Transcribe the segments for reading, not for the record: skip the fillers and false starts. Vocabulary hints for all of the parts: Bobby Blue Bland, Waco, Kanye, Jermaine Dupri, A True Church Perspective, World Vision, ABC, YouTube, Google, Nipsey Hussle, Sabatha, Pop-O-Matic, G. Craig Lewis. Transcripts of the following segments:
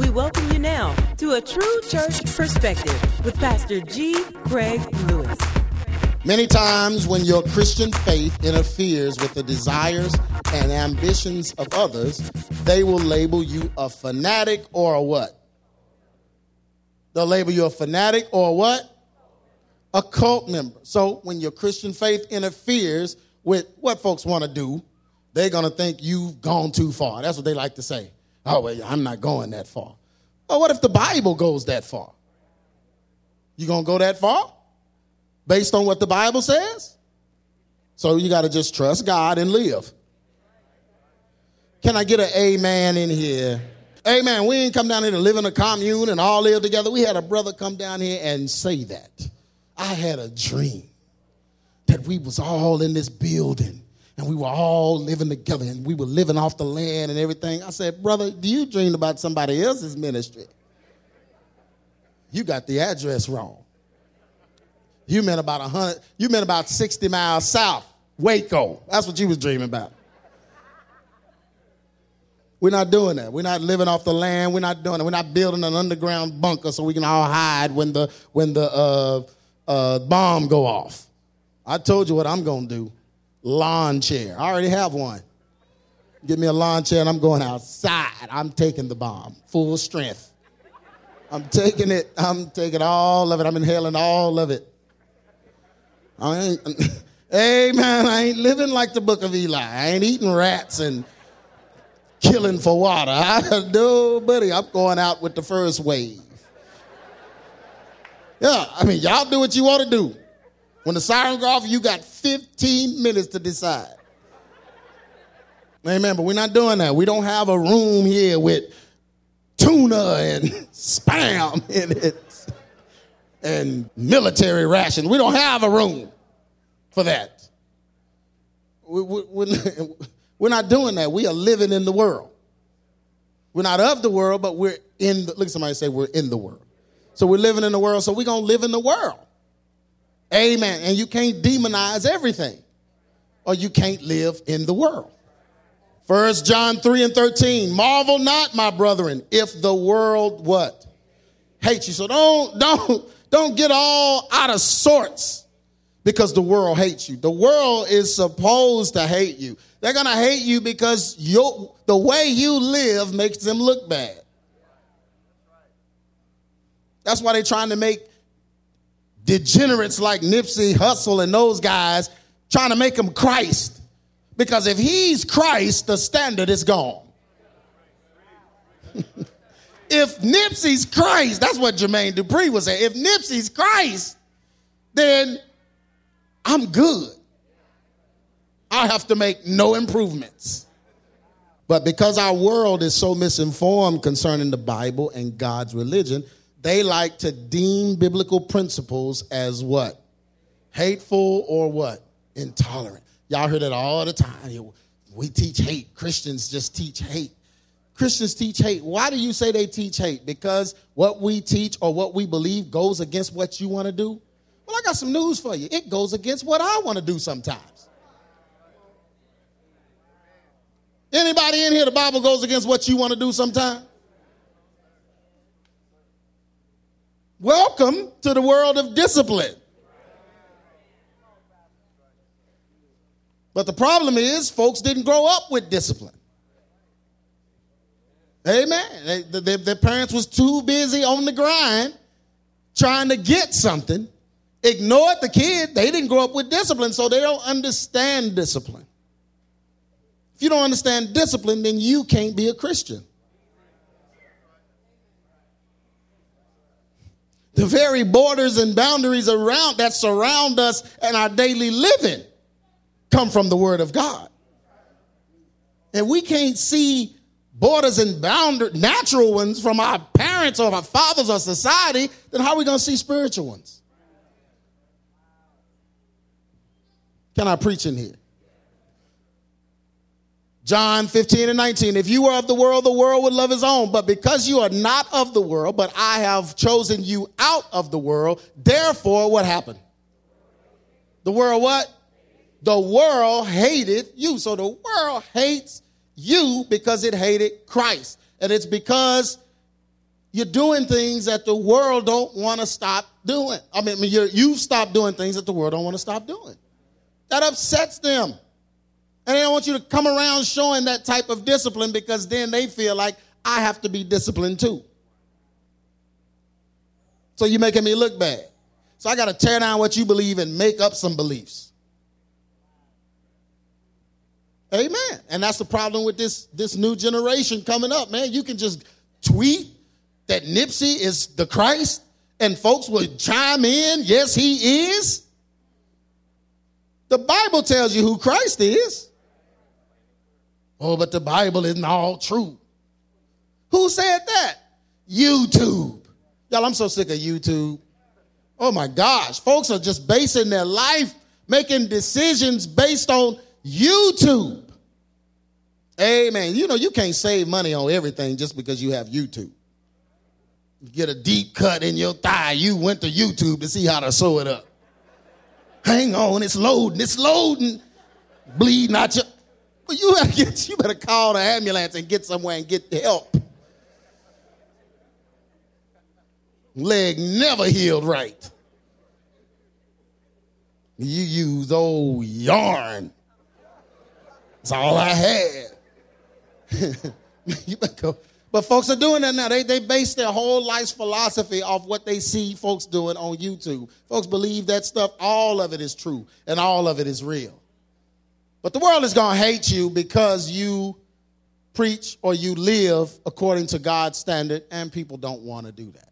We welcome you now to A True Church Perspective with Pastor G. Craig Lewis. Many times when your Christian faith interferes with the desires and ambitions of others, they will label you a fanatic or a what? They'll label you a fanatic or what? A cult member. So when your Christian faith interferes with what folks want to do, they're going to think you've gone too far. That's what they like to say. Oh, well, I'm not going that far. Well, what if the Bible goes that far? You going to go that far based on what the Bible says? So you got to just trust God and live. Can I get an amen in here? Amen. We ain't come down here to live in a commune and all live together. We had a brother come down here and say that. I had a dream that we was all in this building and we were all living together and we were living off the land and everything. I said, brother, do you dream about somebody else's ministry? You got the address wrong. You meant about 100. You meant about 60 miles south, Waco. That's what you was dreaming about. We're not doing that. We're not living off the land. We're not doing it. We're not building an underground bunker so we can all hide when the bomb go off. I told you what I'm going to do. Lawn chair. I already have one. Give me a lawn chair and I'm going outside. I'm taking the bomb. Full strength. I'm taking it. I'm taking all of it. I'm inhaling all of it. Amen. I ain't living like the book of Eli. I ain't eating rats and killing for water. No, buddy, I'm going out with the first wave. Yeah, I mean, y'all do what you want to do. When the siren go off, you got 15 minutes to decide. Amen, but we're not doing that. We don't have a room here with tuna and spam in it and military ration. We don't have a room for that. We're not doing that. We are living in the world. We're not of the world, but we're in the, look at somebody say, we're in the world. So we're living in the world, so we're going to live in the world. Amen. And you can't demonize everything, or you can't live in the world. 1 John 3:13, marvel not, my brethren, if the world what? Hates you. So don't get all out of sorts because the world hates you. The world is supposed to hate you. They're going to hate you because the way you live makes them look bad. That's why they're trying to make degenerates like Nipsey Hussle and those guys, trying to make them Christ. Because if he's Christ, the standard is gone. If Nipsey's Christ, that's what Jermaine Dupri was saying. If Nipsey's Christ, then I'm good. I have to make no improvements. But because our world is so misinformed concerning the Bible and God's religion, they like to deem biblical principles as what? Hateful or what? Intolerant. Y'all hear that all the time. We teach hate. Christians just teach hate. Christians teach hate. Why do you say they teach hate? Because what we teach or what we believe goes against what you want to do? Well, I got some news for you. It goes against what I want to do sometimes. Anybody in here, the Bible goes against what you want to do sometime? Welcome to the world of discipline. But the problem is folks didn't grow up with discipline. Amen. Their parents was too busy on the grind trying to get something. Ignored the kid. They didn't grow up with discipline, so they don't understand discipline. If you don't understand discipline, then you can't be a Christian. The very borders and boundaries around that surround us and our daily living come from the Word of God. And we can't see borders and boundaries, natural ones, from our parents or our fathers or society, then how are we going to see spiritual ones? Can I preach in here? John 15:19, if you were of the world would love his own. But because you are not of the world, but I have chosen you out of the world, therefore what happened? The world what? The world hated you. So the world hates you because it hated Christ. And it's because You're doing things that the world don't want to stop doing. I mean, you've stopped doing things that the world don't want to stop doing. That upsets them. And they don't want you to come around showing that type of discipline, because then they feel like I have to be disciplined too. So you're making me look bad. So I got to tear down what you believe and make up some beliefs. Amen. And that's the problem with this new generation coming up, man. You can just tweet that Nipsey is the Christ and folks will chime in. Yes, he is. The Bible tells you who Christ is. Oh, but the Bible isn't all true. Who said that? YouTube. Y'all, I'm so sick of YouTube. Oh, my gosh. Folks are just basing their life, making decisions based on YouTube. Amen. You know, you can't save money on everything just because you have YouTube. You get a deep cut in your thigh. You went to YouTube to see how to sew it up. Hang on, it's loading. Bleeding out your... Well, you better call the ambulance and get somewhere and get help. Leg never healed right. You use old yarn. That's all I had. You better go. But folks are doing that now. They base their whole life's philosophy off what they see folks doing on YouTube. Folks believe that stuff. All of it is true and all of it is real. But the world is going to hate you because you preach or you live according to God's standard, and people don't want to do that.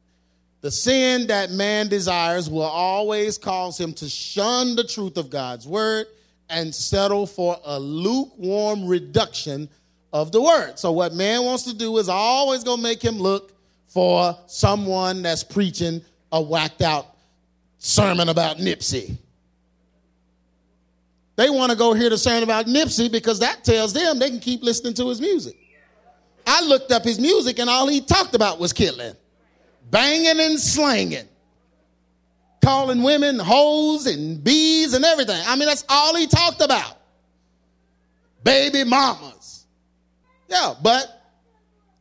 The sin that man desires will always cause him to shun the truth of God's word and settle for a lukewarm reduction of the word. So what man wants to do is always going to make him look for someone that's preaching a whacked out sermon about Nipsey. They want to go hear the sermon about Nipsey because that tells them they can keep listening to his music. I looked up his music and all he talked about was killing, banging and slanging, calling women hoes and bees and everything. I mean, that's all he talked about. Baby mamas. Yeah, but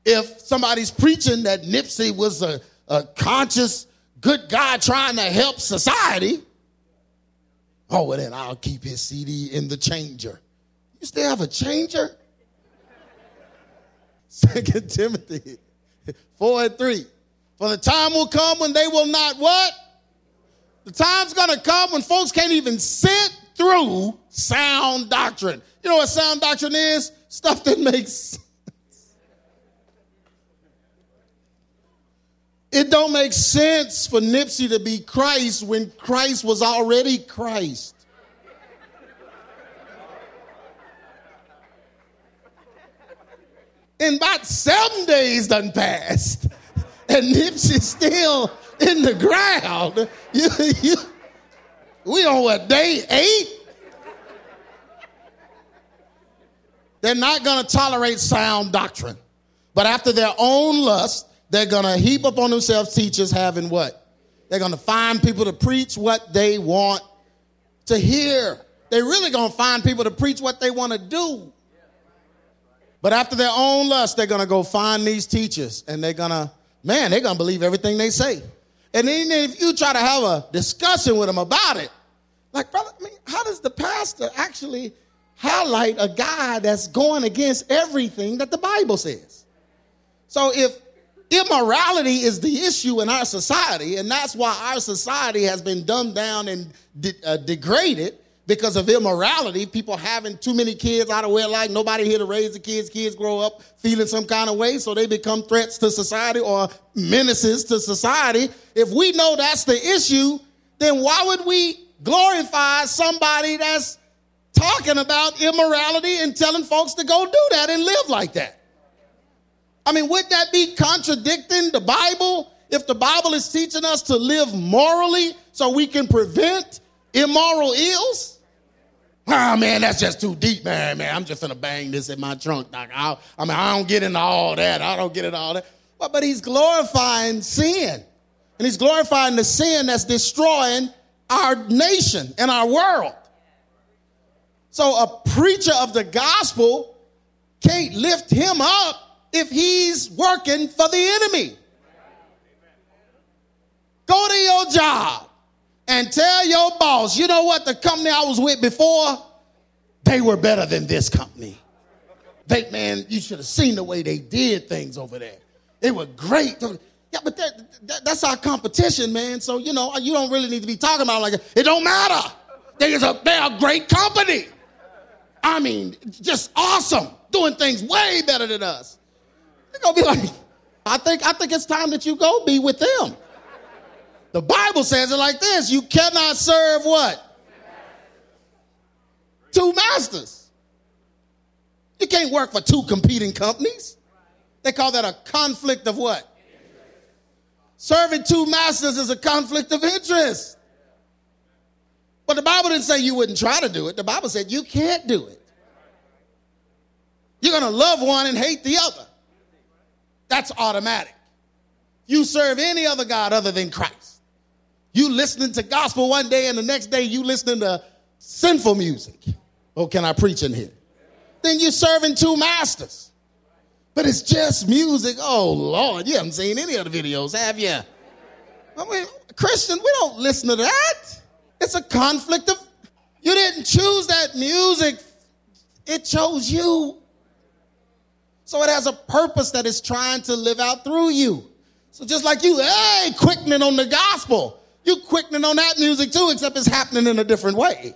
if somebody's preaching that Nipsey was a conscious, good guy trying to help society, oh, well, then I'll keep his CD in the changer. You still have a changer? 2 Timothy 4:3. For the time will come when they will not what? The time's going to come when folks can't even sit through sound doctrine. You know what sound doctrine is? Stuff that makes sense. It don't make sense for Nipsey to be Christ when Christ was already Christ. And about 7 days done passed, and Nipsey's still in the ground. We on what, day 8? They're not going to tolerate sound doctrine. But after their own lust, they're going to heap up on themselves teachers having what? They're going to find people to preach what they want to hear. They're really going to find people to preach what they want to do. But after their own lust, they're going to go find these teachers. And they're going to believe everything they say. And then if you try to have a discussion with them about it, like, brother, I mean, how does the pastor actually highlight a guy that's going against everything that the Bible says? So if immorality is the issue in our society, and that's why our society has been dumbed down and degraded because of immorality, people having too many kids out of wedlock, nobody here to raise the kids grow up feeling some kind of way, so they become threats to society or menaces to society. If we know that's the issue, then why would we glorify somebody that's talking about immorality and telling folks to go do that and live like that? I mean, would that be contradicting the Bible if the Bible is teaching us to live morally so we can prevent immoral ills? Oh, man, that's just too deep, man. I'm just going to bang this in my trunk, doc. I don't get into all that. I don't get into all that. But he's glorifying sin. And he's glorifying the sin that's destroying our nation and our world. So a preacher of the gospel can't lift him up if he's working for the enemy. Go to your job and tell your boss, you know what, the company I was with before, they were better than this company. They, man, you should have seen the way they did things over there. They were great. Yeah, but that's our competition, man. So, you know, you don't really need to be talking about it like that. It don't matter. They're a great company. I mean, just awesome, doing things way better than us. They're going to be like, I think it's time that you go be with them. The Bible says it like this. You cannot serve what? Two masters. You can't work for two competing companies. They call that a conflict of what? Serving two masters is a conflict of interest. But the Bible didn't say you wouldn't try to do it. The Bible said you can't do it. You're going to love one and hate the other. That's automatic. You serve any other God other than Christ. You listening to gospel one day and the next day you listening to sinful music. Oh, can I preach in here? Then you're serving two masters. But it's just music. Oh, Lord, you haven't seen any other videos, have you? I mean, Christian, we don't listen to that. It's a conflict of, you didn't choose that music. It chose you. So it has a purpose that it's trying to live out through you. So just like you, hey, quickening on the gospel. You quickening on that music too, except it's happening in a different way.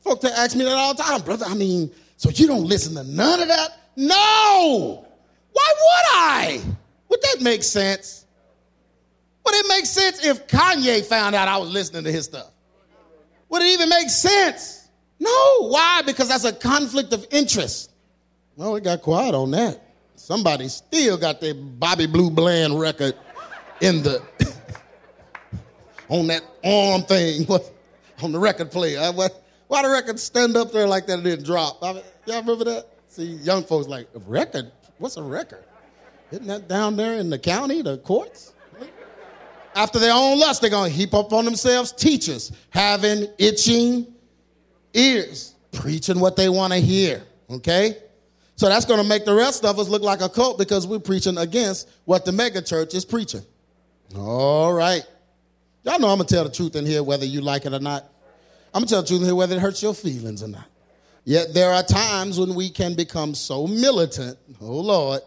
Folk that ask me that all the time, brother, I mean, so you don't listen to none of that? No. Why would I? Would that make sense? Would it make sense if Kanye found out I was listening to his stuff? Would it even make sense? No. Why? Because that's a conflict of interest. Well, it got quiet on that. Somebody still got their Bobby Blue Bland record in the on that arm thing on the record player. Why the record stand up there like that and didn't drop? I mean, y'all remember that? See, young folks like, a record? What's a record? Isn't that down there in the county, the courts? After their own lust, they're going to heap up on themselves teachers, having itching ears, preaching what they want to hear, okay? So that's going to make the rest of us look like a cult because we're preaching against what the mega church is preaching. All right. Y'all know I'm going to tell the truth in here whether you like it or not. I'm going to tell the truth in here whether it hurts your feelings or not. Yet there are times when we can become so militant, oh, Lord,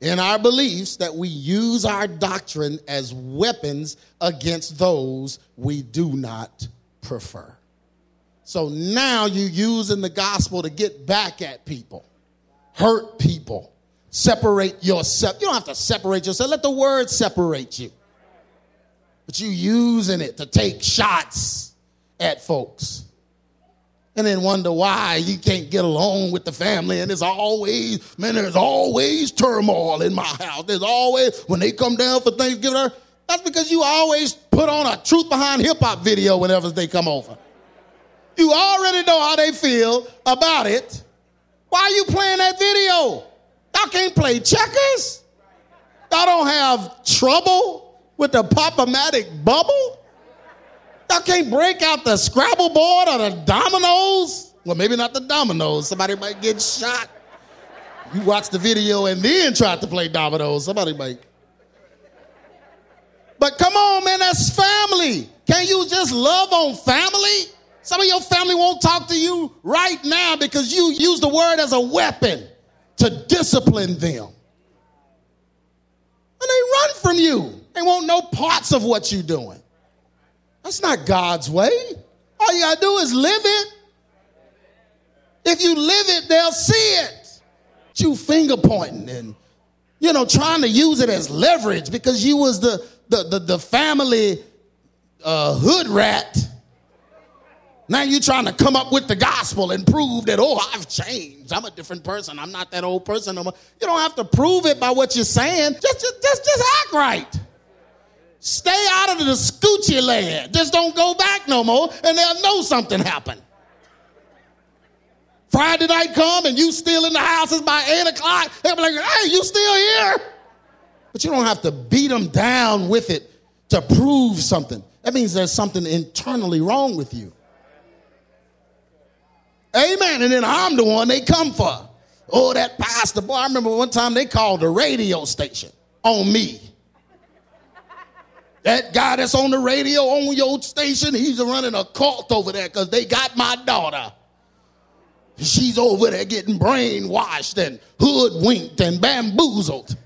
in our beliefs that we use our doctrine as weapons against those we do not prefer. So now you're using the gospel to get back at people, hurt people, separate yourself. You don't have to separate yourself. Let the word separate you. But you're using it to take shots at folks. And then wonder why you can't get along with the family. And there's always turmoil in my house. There's always, when they come down for Thanksgiving, that's because you always put on a Truth Behind Hip Hop video whenever they come over. You already know how they feel about it. Why are you playing that video? Y'all can't play checkers? Y'all don't have trouble with the Pop-O-Matic bubble? Y'all can't break out the Scrabble board or the dominoes? Well, maybe not the dominoes. Somebody might get shot. You watch the video and then try to play dominoes. Somebody might. But come on, man, that's family. Can't you just love on family? Some of your family won't talk to you right now because you use the word as a weapon to discipline them. And they run from you. They want no parts of what you're doing. That's not God's way. All you got to do is live it. If you live it, they'll see it. But you finger pointing and, you know, trying to use it as leverage because you was the family hood rat. Now you're trying to come up with the gospel and prove that, oh, I've changed. I'm a different person. I'm not that old person no more. You don't have to prove it by what you're saying. Just act right. Stay out of the scoochie land. Just don't go back no more, and they'll know something happened. Friday night come, and you still in the houses by 8 o'clock. They'll be like, hey, you still here? But you don't have to beat them down with it to prove something. That means there's something internally wrong with you. Amen. And then I'm the one they come for. Oh, that pastor. Boy, I remember one time they called the radio station on me. That guy that's on the radio on your station, he's running a cult over there because they got my daughter. She's over there getting brainwashed and hoodwinked and bamboozled.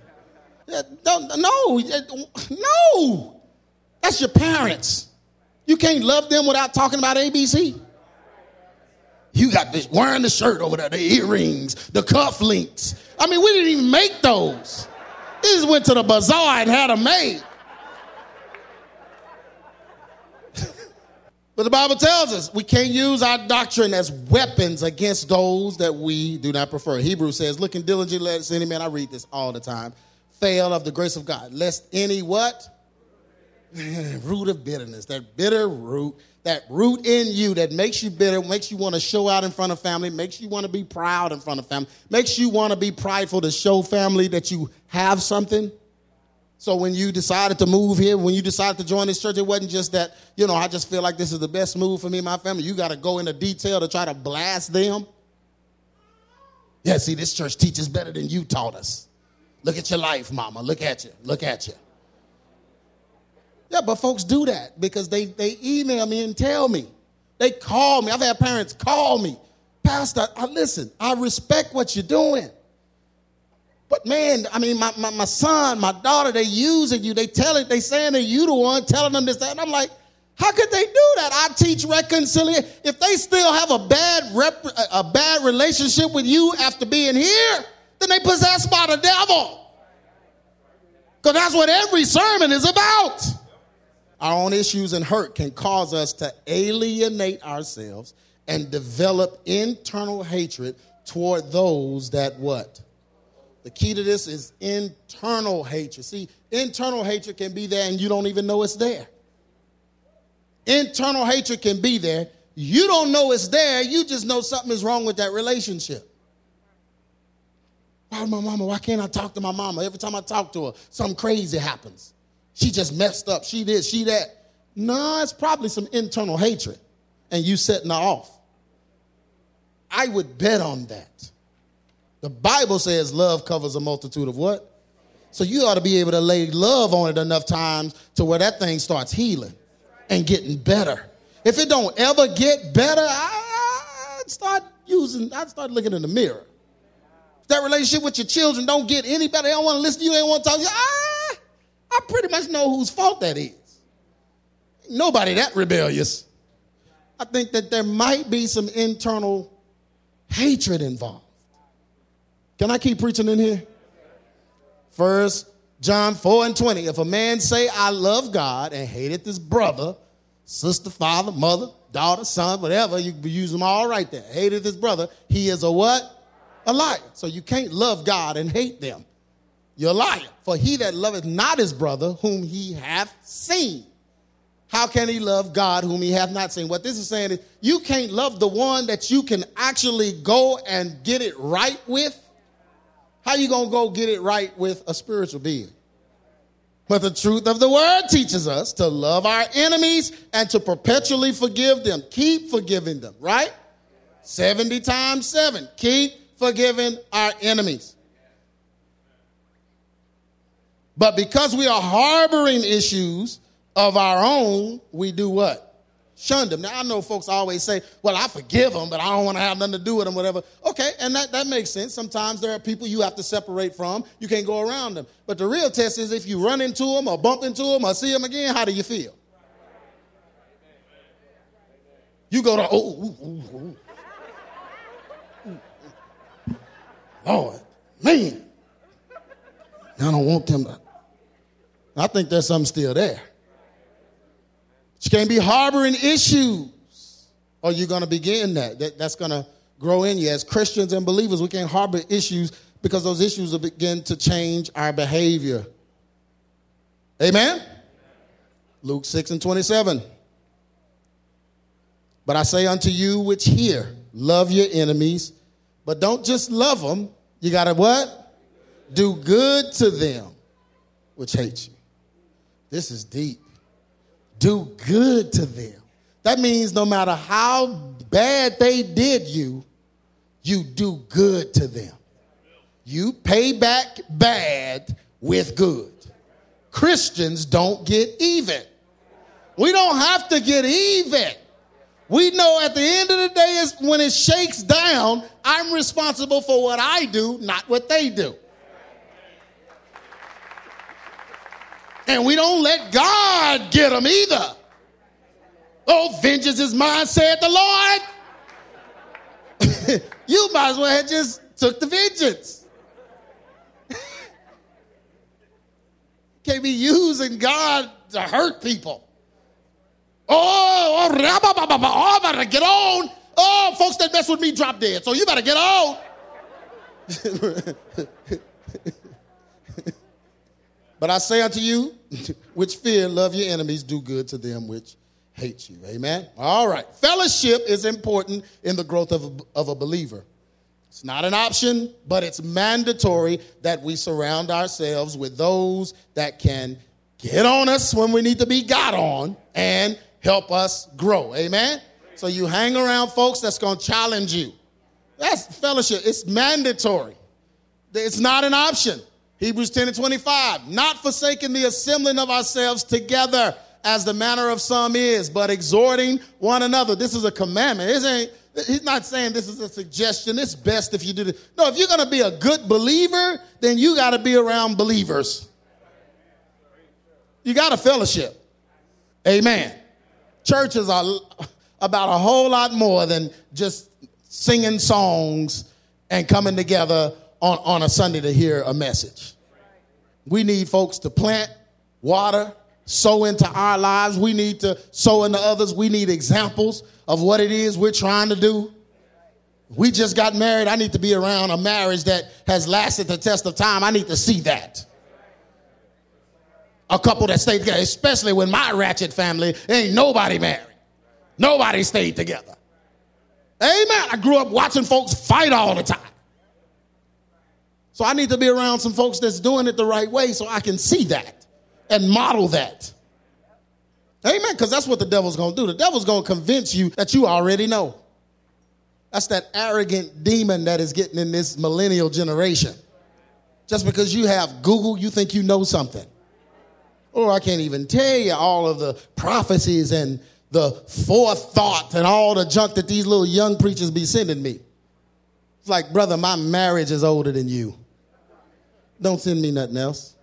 No. That's your parents. You can't love them without talking about ABC. You got this wearing the shirt over there, the earrings, the cuff links. I mean, we didn't even make those. They just went to the bazaar and had them made. But the Bible tells us we can't use our doctrine as weapons against those that we do not prefer. Hebrews says, looking diligently at any man, I read this all the time, fail of the grace of God, lest any what? Root of bitterness, that bitter root, that root in you that makes you bitter, makes you want to show out in front of family, makes you want to be proud in front of family, makes you want to be prideful to show family that you have something. So when you decided to move here, when you decided to join this church, it wasn't just that, you know, I just feel like this is the best move for me and my family. You got to go into detail to try to blast them. Yeah, see, this church teaches better than you taught us. Look at your life, mama. Look at you. Look at you. Yeah, but folks do that because they email me and tell me. They call me. I've had parents call me. Pastor, listen, I respect what you're doing. But man, I mean, my son, my daughter, they using you. They saying that you the one telling them this, that. And I'm like, how could they do that? I teach reconciliation. If they still have a bad relationship with you after being here, then they possessed by the devil. Because that's what every sermon is about. Our own issues and hurt can cause us to alienate ourselves and develop internal hatred toward those that what? The key to this is internal hatred. See, internal hatred can be there and you don't even know it's there. Internal hatred can be there. You don't know it's there. You just know something is wrong with that relationship. Why my mama? Why can't I talk to my mama? Every time I talk to her, something crazy happens. She just messed up. She this, she that. No, it's probably some internal hatred and you setting her off. I would bet on that. The Bible says love covers a multitude of what? So you ought to be able to lay love on it enough times to where that thing starts healing and getting better. If it don't ever get better, I'd start looking in the mirror. If that relationship with your children don't get any better, they don't want to listen to you, they don't want to talk to you, I pretty much know whose fault that is. Ain't nobody that rebellious. I think that there might be some internal hatred involved. Can I keep preaching in here? 1 John 4:20. If a man say, I love God and hated this brother, sister, father, mother, daughter, son, whatever, you use them all right there. Hated this brother, he is a what? A liar. So you can't love God and hate them. You're a liar. For he that loveth not his brother whom he hath seen, how can he love God whom he hath not seen? What this is saying is you can't love the one that you can actually go and get it right with. How you going to go get it right with a spiritual being? But the truth of the word teaches us to love our enemies and to perpetually forgive them. Keep forgiving them, right? 70 times 7. Keep forgiving our enemies. But because we are harboring issues of our own, we do what? Shun them. Now, I know folks always say, well, I forgive them, but I don't want to have nothing to do with them, whatever. Okay, and that makes sense. Sometimes there are people you have to separate from. You can't go around them. But the real test is if you run into them or bump into them or see them again, how do you feel? You go to, Lord, man, I don't want them to. I think there's something still there. You can't be harboring issues, or you're going to begin that. That's going to grow in you. As Christians and believers, we can't harbor issues because those issues will begin to change our behavior. Amen? Luke 6:27. But I say unto you which hear, love your enemies, but don't just love them. You got to what? Do good to them which hate you. This is deep. Do good to them. That means no matter how bad they did you, you do good to them. You pay back bad with good. Christians don't get even. We don't have to get even. We know at the end of the day is when it shakes down, I'm responsible for what I do, not what they do. And we don't let God get them either. Oh, vengeance is mine, said the Lord. You might as well have just took the vengeance. Can't be using God to hurt people. Oh, I better get on. Oh, folks that mess with me drop dead, so you better get on. But I say unto you, which fear, love your enemies, do good to them which hate you. Amen? All right. Fellowship is important in the growth of a believer. It's not an option, but it's mandatory that we surround ourselves with those that can get on us when we need to be got on and help us grow. Amen? So you hang around folks that's going to challenge you. That's fellowship. It's mandatory. It's not an option. Hebrews 10:25, not forsaking the assembling of ourselves together as the manner of some is, but exhorting one another. This is a commandment. He's not saying this is a suggestion. It's best if you do this. No, if you're going to be a good believer, then you got to be around believers. You got to fellowship. Amen. Churches are about a whole lot more than just singing songs and coming together on a Sunday to hear a message. We need folks to plant, water, sow into our lives. We need to sow into others. We need examples of what it is we're trying to do. We just got married. I need to be around a marriage that has lasted the test of time. I need to see that. A couple that stayed together, especially with my ratchet family, ain't nobody married. Nobody stayed together. Amen. I grew up watching folks fight all the time. So I need to be around some folks that's doing it the right way so I can see that and model that. Amen, because that's what the devil's going to do. The devil's going to convince you that you already know. That's that arrogant demon that is getting in this millennial generation. Just because you have Google, you think you know something. Or I can't even tell you all of the prophecies and the forethought and all the junk that these little young preachers be sending me. It's like, brother, my marriage is older than you. Don't send me nothing else.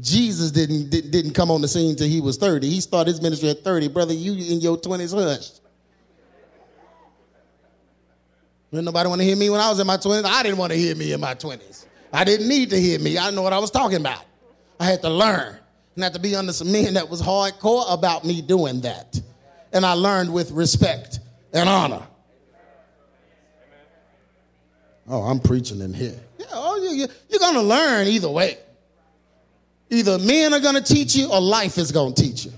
Jesus didn't come on the scene till he was 30. He started his ministry at 30. Brother, you in your 20s hushed. Didn't nobody want to hear me when I was in my 20s. I didn't want to hear me in my 20s. I didn't need to hear me. I know what I was talking about. I had to learn and had to be under some men that was hardcore about me doing that. And I learned with respect and honor. Oh, I'm preaching in here. Yeah, you're going to learn either way. Either men are going to teach you or life is going to teach you.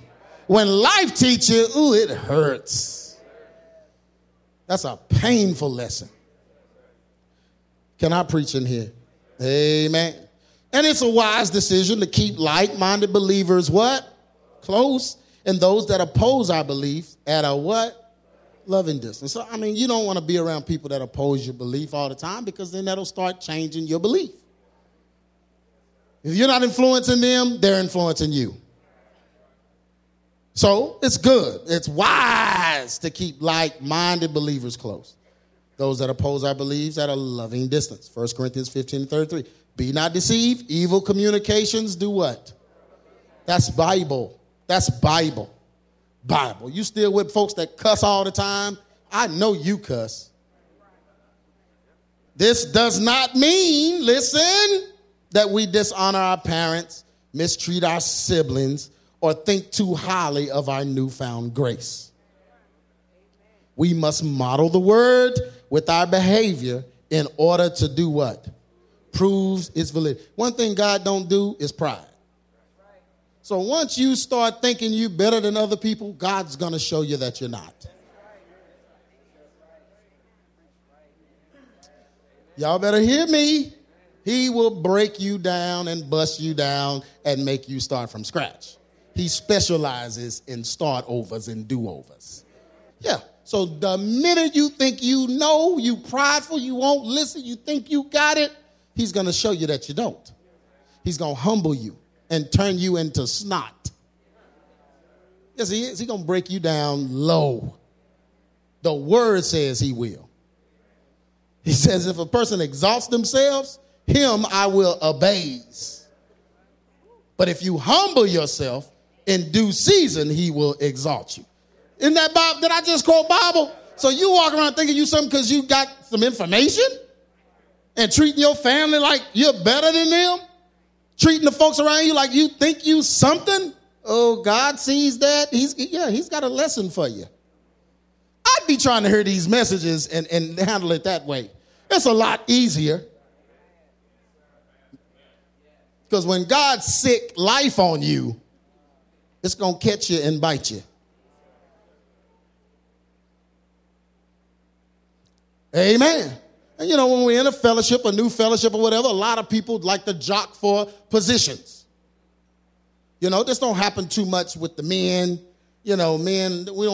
When life teaches you, ooh, it hurts. That's a painful lesson. Can I preach in here? Amen. And it's a wise decision to keep like-minded believers what? Close. And those that oppose our beliefs at a what? Loving distance. So, you don't want to be around people that oppose your belief all the time, because then that'll start changing your belief. If you're not influencing them, they're influencing you. So it's good. It's wise to keep like-minded believers close. Those that oppose our beliefs at a loving distance. 1 Corinthians 15:33. Be not deceived. Evil communications do what? That's Bible. That's Bible. Bible. You still with folks that cuss all the time? I know you cuss. This does not mean, listen, that we dishonor our parents, mistreat our siblings, or think too highly of our newfound grace. We must model the word with our behavior in order to do what? Proves its validity. One thing God don't do is pride. So once you start thinking you better than other people, God's going to show you that you're not. Y'all better hear me. He will break you down and bust you down and make you start from scratch. He specializes in start-overs and do-overs. Yeah. So the minute you think you know, you prideful, you won't listen, you think you got it, he's going to show you that you don't. He's going to humble you and turn you into snot. Yes, he is. He's going to break you down low. The word says he will. He says if a person exalts themselves, him I will abase. But if you humble yourself in due season, he will exalt you. Isn't that Bible? Did I just quote Bible? So you walk around thinking you something because you got some information and treating your family like you're better than them. Treating the folks around you like you think you something. Oh, God sees that. He's got a lesson for you. I'd be trying to hear these messages and handle it that way. It's a lot easier. Because when God sick life on you, it's going to catch you and bite you. Amen. And you know, when we're in a fellowship, a new fellowship or whatever, a lot of people like to jock for positions. You know, this don't happen too much with the men. You know, men, we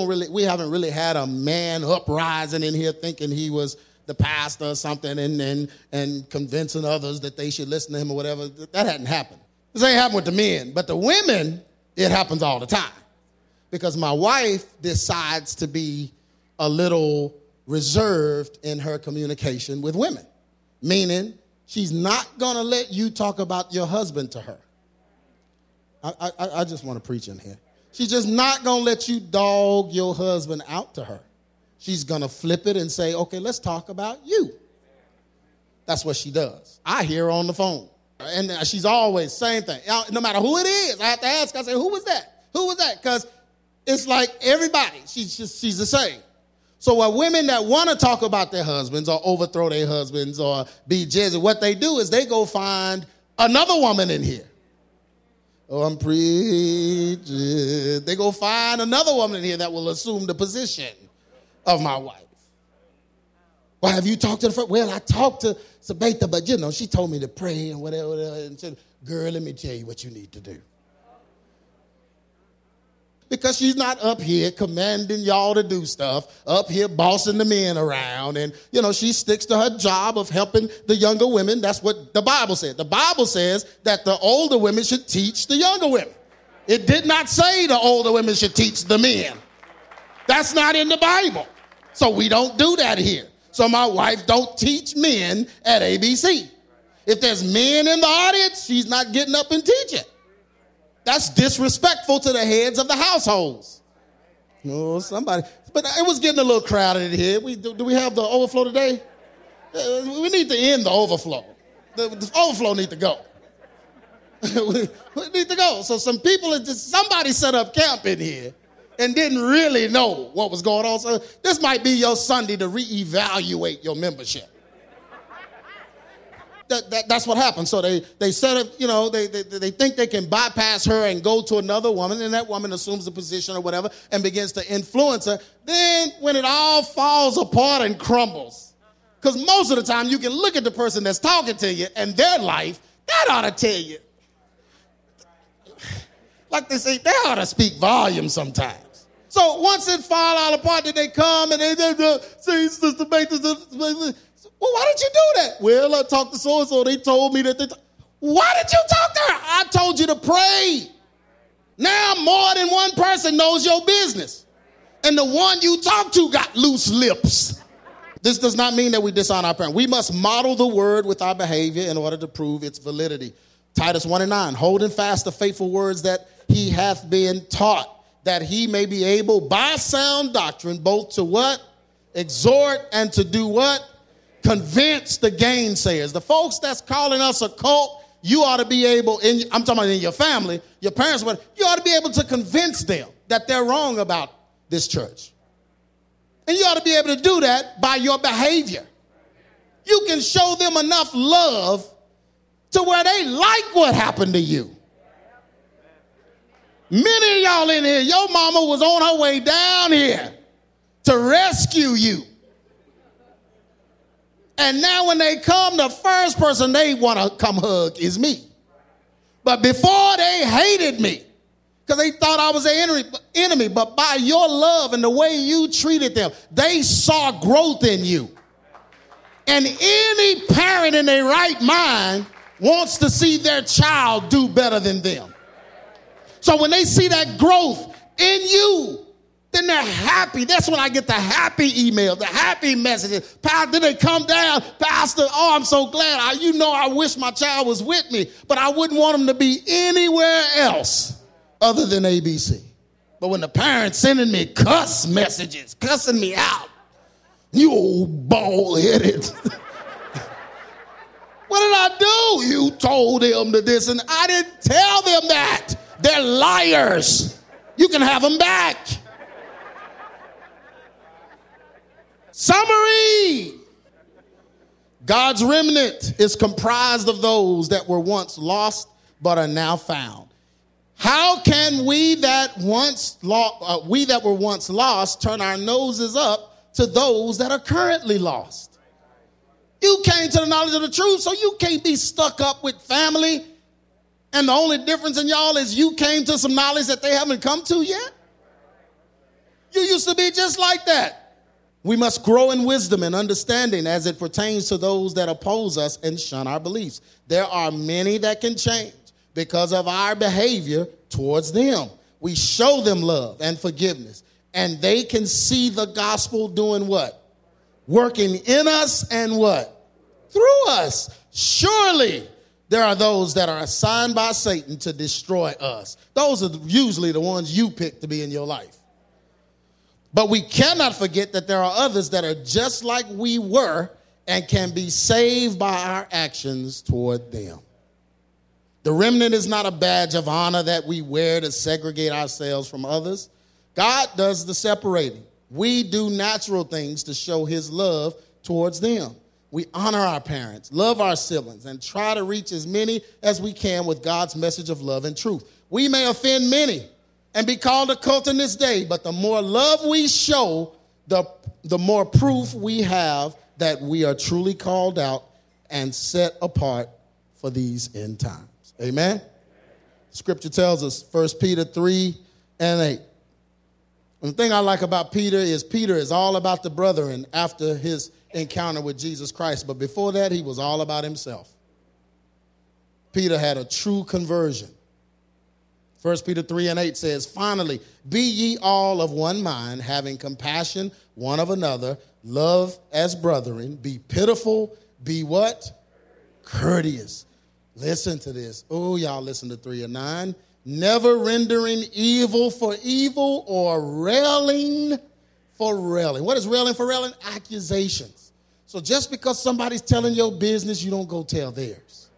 haven't really had a man uprising in here thinking he was the pastor or something and convincing others that they should listen to him or whatever. That hadn't happened. This ain't happened with the men. But the women, it happens all the time. Because my wife decides to be a little reserved in her communication with women, meaning she's not going to let you talk about your husband to her. I just want to preach in here. She's just not going to let you dog your husband out to her. She's going to flip it and say, okay, let's talk about you. That's what she does. I hear her on the phone. And she's always same thing. No matter who it is, I have to ask. I say, who was that? Who was that? Because it's like everybody. She's the same. So what women that want to talk about their husbands or overthrow their husbands or be judged, what they do is they go find another woman in here. Oh, I'm preaching. They go find another woman in here that will assume the position of my wife. Well, have you talked to the friend? Well, I talked to Sabatha, but, you know, she told me to pray and whatever. And said, girl, let me tell you what you need to do. Because she's not up here commanding y'all to do stuff, up here bossing the men around. And, you know, she sticks to her job of helping the younger women. That's what the Bible said. The Bible says that the older women should teach the younger women. It did not say the older women should teach the men. That's not in the Bible. So we don't do that here. So my wife don't teach men at ABC. If there's men in the audience, she's not getting up and teaching. That's disrespectful to the heads of the households. Oh, somebody. But it was getting a little crowded in here. Do we have the overflow today? We need to end the overflow. The overflow need to go. We need to go. So some people, somebody set up camp in here and didn't really know what was going on. So this might be your Sunday to reevaluate your membership. That's what happens. So they set up, you know, they think they can bypass her and go to another woman, and that woman assumes the position or whatever and begins to influence her. Then when it all falls apart and crumbles, because most of the time you can look at the person that's talking to you and their life, that ought to tell you. Like they say, they ought to speak volume sometimes. So once it falls all apart, then they come and they say, Sister Bates, well, why did you do that? Well, I talked to so-and-so. They told me that why did you talk to her? I told you to pray. Now more than one person knows your business. And the one you talk to got loose lips. This does not mean that we dishonor our parents. We must model the word with our behavior in order to prove its validity. Titus 1:9, holding fast the faithful words that he hath been taught, that he may be able by sound doctrine both to what? Exhort and to do what? Convince the gainsayers. The folks that's calling us a cult, you ought to be able, I'm talking about in your family, your parents, you ought to be able to convince them that they're wrong about this church. And you ought to be able to do that by your behavior. You can show them enough love to where they like what happened to you. Many of y'all in here, your mama was on her way down here to rescue you. And now when they come, the first person they want to come hug is me. But before they hated me because they thought I was their enemy. But by your love and the way you treated them, they saw growth in you. And any parent in their right mind wants to see their child do better than them. So when they see that growth in you, then they're happy. That's when I get the happy email, the happy messages. Pastor, did it come down? Pastor, oh, I'm so glad. I wish my child was with me, but I wouldn't want them to be anywhere else other than ABC. But when the parents sending me cuss messages, cussing me out, you old bald-headed. What did I do? You told them to this, and I didn't tell them that. They're liars. You can have them back. Summary. God's remnant is comprised of those that were once lost but are now found. How can we that were once lost turn our noses up to those that are currently lost? You came to the knowledge of the truth, so you can't be stuck up with family. And the only difference in y'all is you came to some knowledge that they haven't come to yet. You used to be just like that. We must grow in wisdom and understanding as it pertains to those that oppose us and shun our beliefs. There are many that can change because of our behavior towards them. We show them love and forgiveness, and they can see the gospel doing what? Working in us and what? Through us. Surely there are those that are assigned by Satan to destroy us. Those are usually the ones you pick to be in your life. But we cannot forget that there are others that are just like we were and can be saved by our actions toward them. The remnant is not a badge of honor that we wear to segregate ourselves from others. God does the separating. We do natural things to show his love towards them. We honor our parents, love our siblings, and try to reach as many as we can with God's message of love and truth. We may offend many and be called a cult in this day, but the more love we show, the more proof we have that we are truly called out and set apart for these end times. Amen? Scripture tells us, 1 Peter 3:8. And the thing I like about Peter is all about the brethren after his encounter with Jesus Christ. But before that, he was all about himself. Peter had a true conversion. 1 Peter 3:8 says, "Finally, be ye all of one mind, having compassion one of another, love as brethren, be pitiful, be what? Courteous." Listen to this. Oh, y'all listen to 3:9. "Never rendering evil for evil or railing for railing." What is railing for railing? Accusations. So just because somebody's telling your business, you don't go tell theirs.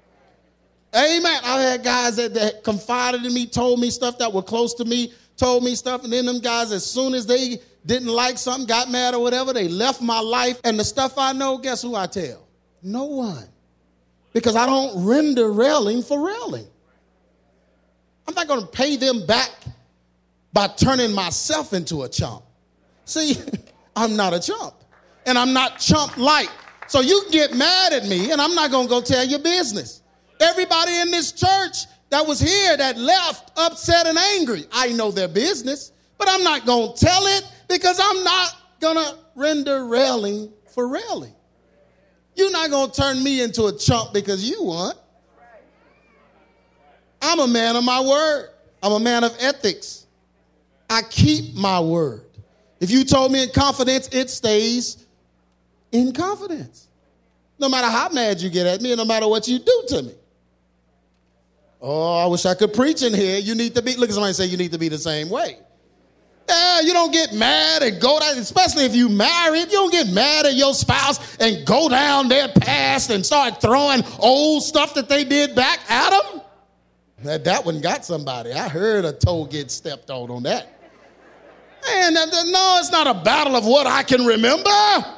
Amen. I had guys that confided in me, told me stuff that were close to me, told me stuff. And then them guys, as soon as they didn't like something, got mad or whatever, they left my life. And the stuff I know, guess who I tell? No one. Because I don't render railing for railing. I'm not going to pay them back by turning myself into a chump. See, I'm not a chump, and I'm not chump-like. So you can get mad at me, and I'm not going to go tell your business. Everybody in this church that was here that left upset and angry, I know their business, but I'm not going to tell it because I'm not going to render railing for railing. You're not going to turn me into a chump because you want. I'm a man of my word. I'm a man of ethics. I keep my word. If you told me in confidence, it stays in confidence. No matter how mad you get at me and no matter what you do to me. Oh, I wish I could preach in here. You need to be, look at somebody and say, you need to be the same way. Yeah, you don't get mad and go down, especially if you married. You don't get mad at your spouse and go down their past and start throwing old stuff that they did back at them. That one got somebody. I heard a toe get stepped on that. Man, no, it's not a battle of what I can remember.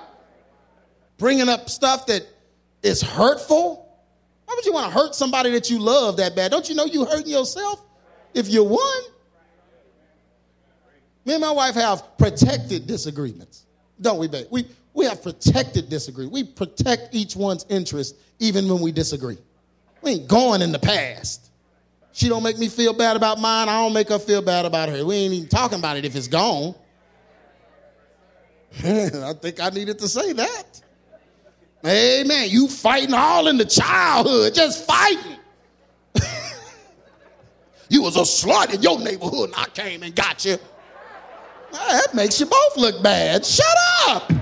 Bringing up stuff that is hurtful. Why would you want to hurt somebody that you love that bad? Don't you know you're hurting yourself if you're one? Me and my wife have protected disagreements. Don't we, babe? We have protected disagreements. We protect each one's interest even when we disagree. We ain't going in the past. She don't make me feel bad about mine. I don't make her feel bad about her. We ain't even talking about it if it's gone. I think I needed to say that. Amen. You fighting all in the childhood, just fighting. You was a slut in your neighborhood and I came and got you. Well, that makes you both look bad. Shut up.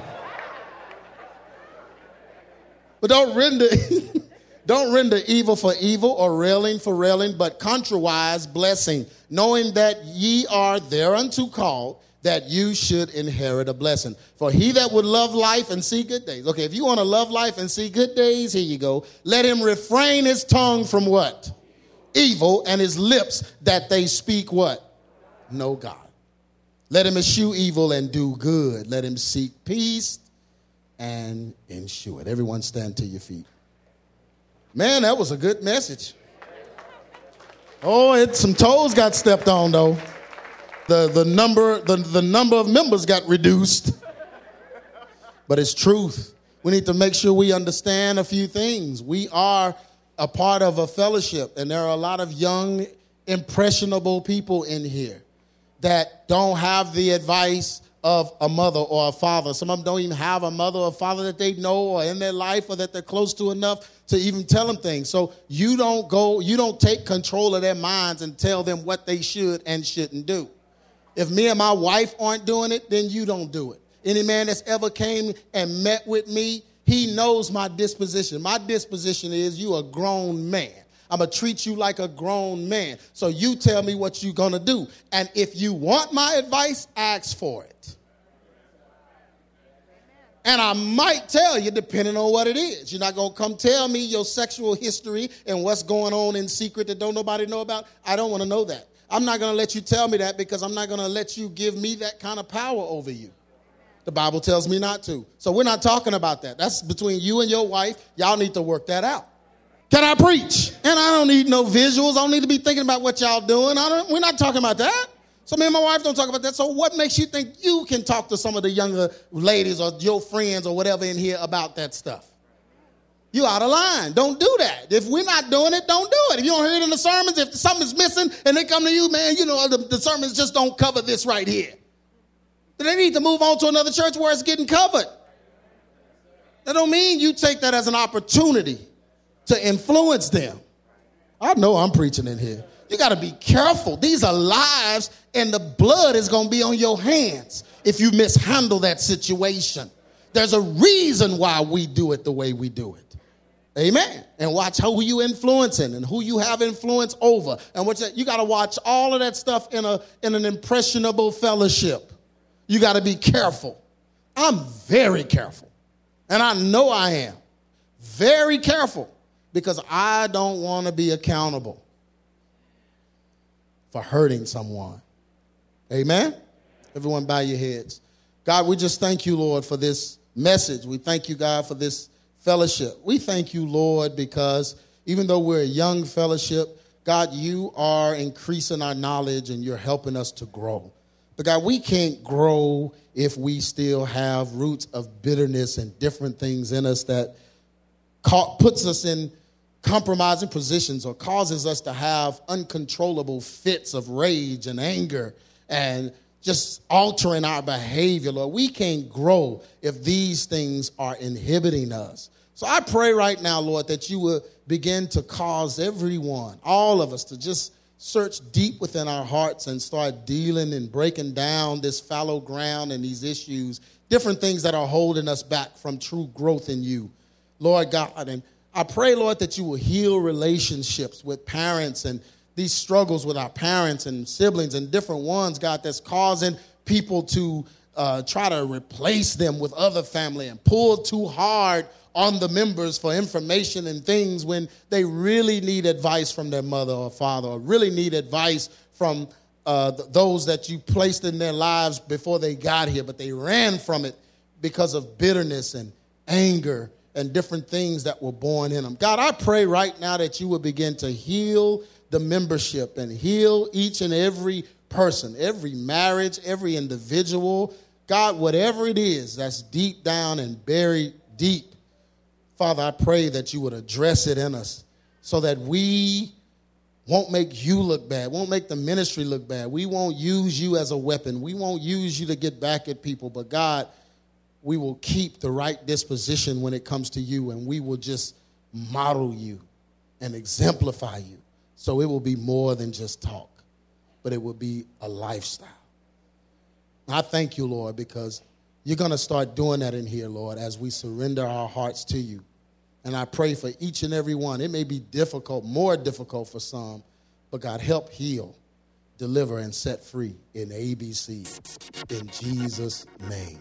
But don't render evil for evil or railing for railing, but contrariwise blessing, knowing that ye are thereunto called, that you should inherit a blessing. For he that would love life and see good days. Okay, if you want to love life and see good days, here you go. Let him refrain his tongue from what? Evil, and his lips that they speak what? No God. Let him eschew evil and do good. Let him seek peace and ensure it. Everyone stand to your feet. Man, that was a good message. Oh, some toes got stepped on, though. The number of members got reduced. But it's truth. We need to make sure we understand a few things. We are a part of a fellowship, and there are a lot of young, impressionable people in here that don't have the advice of a mother or a father. Some of them don't even have a mother or a father that they know or in their life or that they're close to enough to even tell them things. So you don't take control of their minds and tell them what they should and shouldn't do. If me and my wife aren't doing it, then you don't do it. Any man that's ever came and met with me, he knows my disposition. My disposition is you a grown man. I'm going to treat you like a grown man. So you tell me what you're going to do. And if you want my advice, ask for it. And I might tell you, depending on what it is. You're not going to come tell me your sexual history and what's going on in secret that don't nobody know about. I don't want to know that. I'm not going to let you tell me that because I'm not going to let you give me that kind of power over you. The Bible tells me not to. So we're not talking about that. That's between you and your wife. Y'all need to work that out. Can I preach? And I don't need no visuals. I don't need to be thinking about what y'all doing. We're not talking about that. So me and my wife don't talk about that. So what makes you think you can talk to some of the younger ladies or your friends or whatever in here about that stuff? You out of line. Don't do that. If we're not doing it, don't do it. If you don't hear it in the sermons, if something's missing and they come to you, man, you know, the sermons just don't cover this right here. Then they need to move on to another church where it's getting covered. That don't mean you take that as an opportunity to influence them. I know I'm preaching in here. You got to be careful. These are lives and the blood is going to be on your hands if you mishandle that situation. There's a reason why we do it the way we do it. Amen. And watch who you influencing and who you have influence over. And what you got to watch all of that stuff in an impressionable fellowship. You got to be careful. I'm very careful. And I know I am. Very careful because I don't want to be accountable for hurting someone. Amen. Everyone bow your heads. God, we just thank you, Lord, for this message. We thank you, God, for this fellowship. We thank you, Lord, because even though we're a young fellowship, God, you are increasing our knowledge and you're helping us to grow. But God, we can't grow if we still have roots of bitterness and different things in us that puts us in compromising positions or causes us to have uncontrollable fits of rage and anger and just altering our behavior, Lord. We can't grow if these things are inhibiting us. So I pray right now, Lord, that you will begin to cause everyone, all of us, to just search deep within our hearts and start dealing and breaking down this fallow ground and these issues, different things that are holding us back from true growth in you, Lord God. And I pray, Lord, that you will heal relationships with parents and these struggles with our parents and siblings and different ones, God, that's causing people to try to replace them with other family and pull too hard on the members for information and things when they really need advice from their mother or father or really need advice from those that you placed in their lives before they got here, but they ran from it because of bitterness and anger and different things that were born in them. God, I pray right now that you will begin to heal the membership and heal each and every person, every marriage, every individual. God, whatever it is that's deep down and buried deep, Father, I pray that you would address it in us so that we won't make you look bad, won't make the ministry look bad. We won't use you as a weapon. We won't use you to get back at people. But God, we will keep the right disposition when it comes to you, and we will just model you and exemplify you. So it will be more than just talk, but it will be a lifestyle. I thank you, Lord, because you're going to start doing that in here, Lord, as we surrender our hearts to you. And I pray for each and every one. It may be difficult, more difficult for some, but God, help heal, deliver, and set free in ABC. In Jesus' name,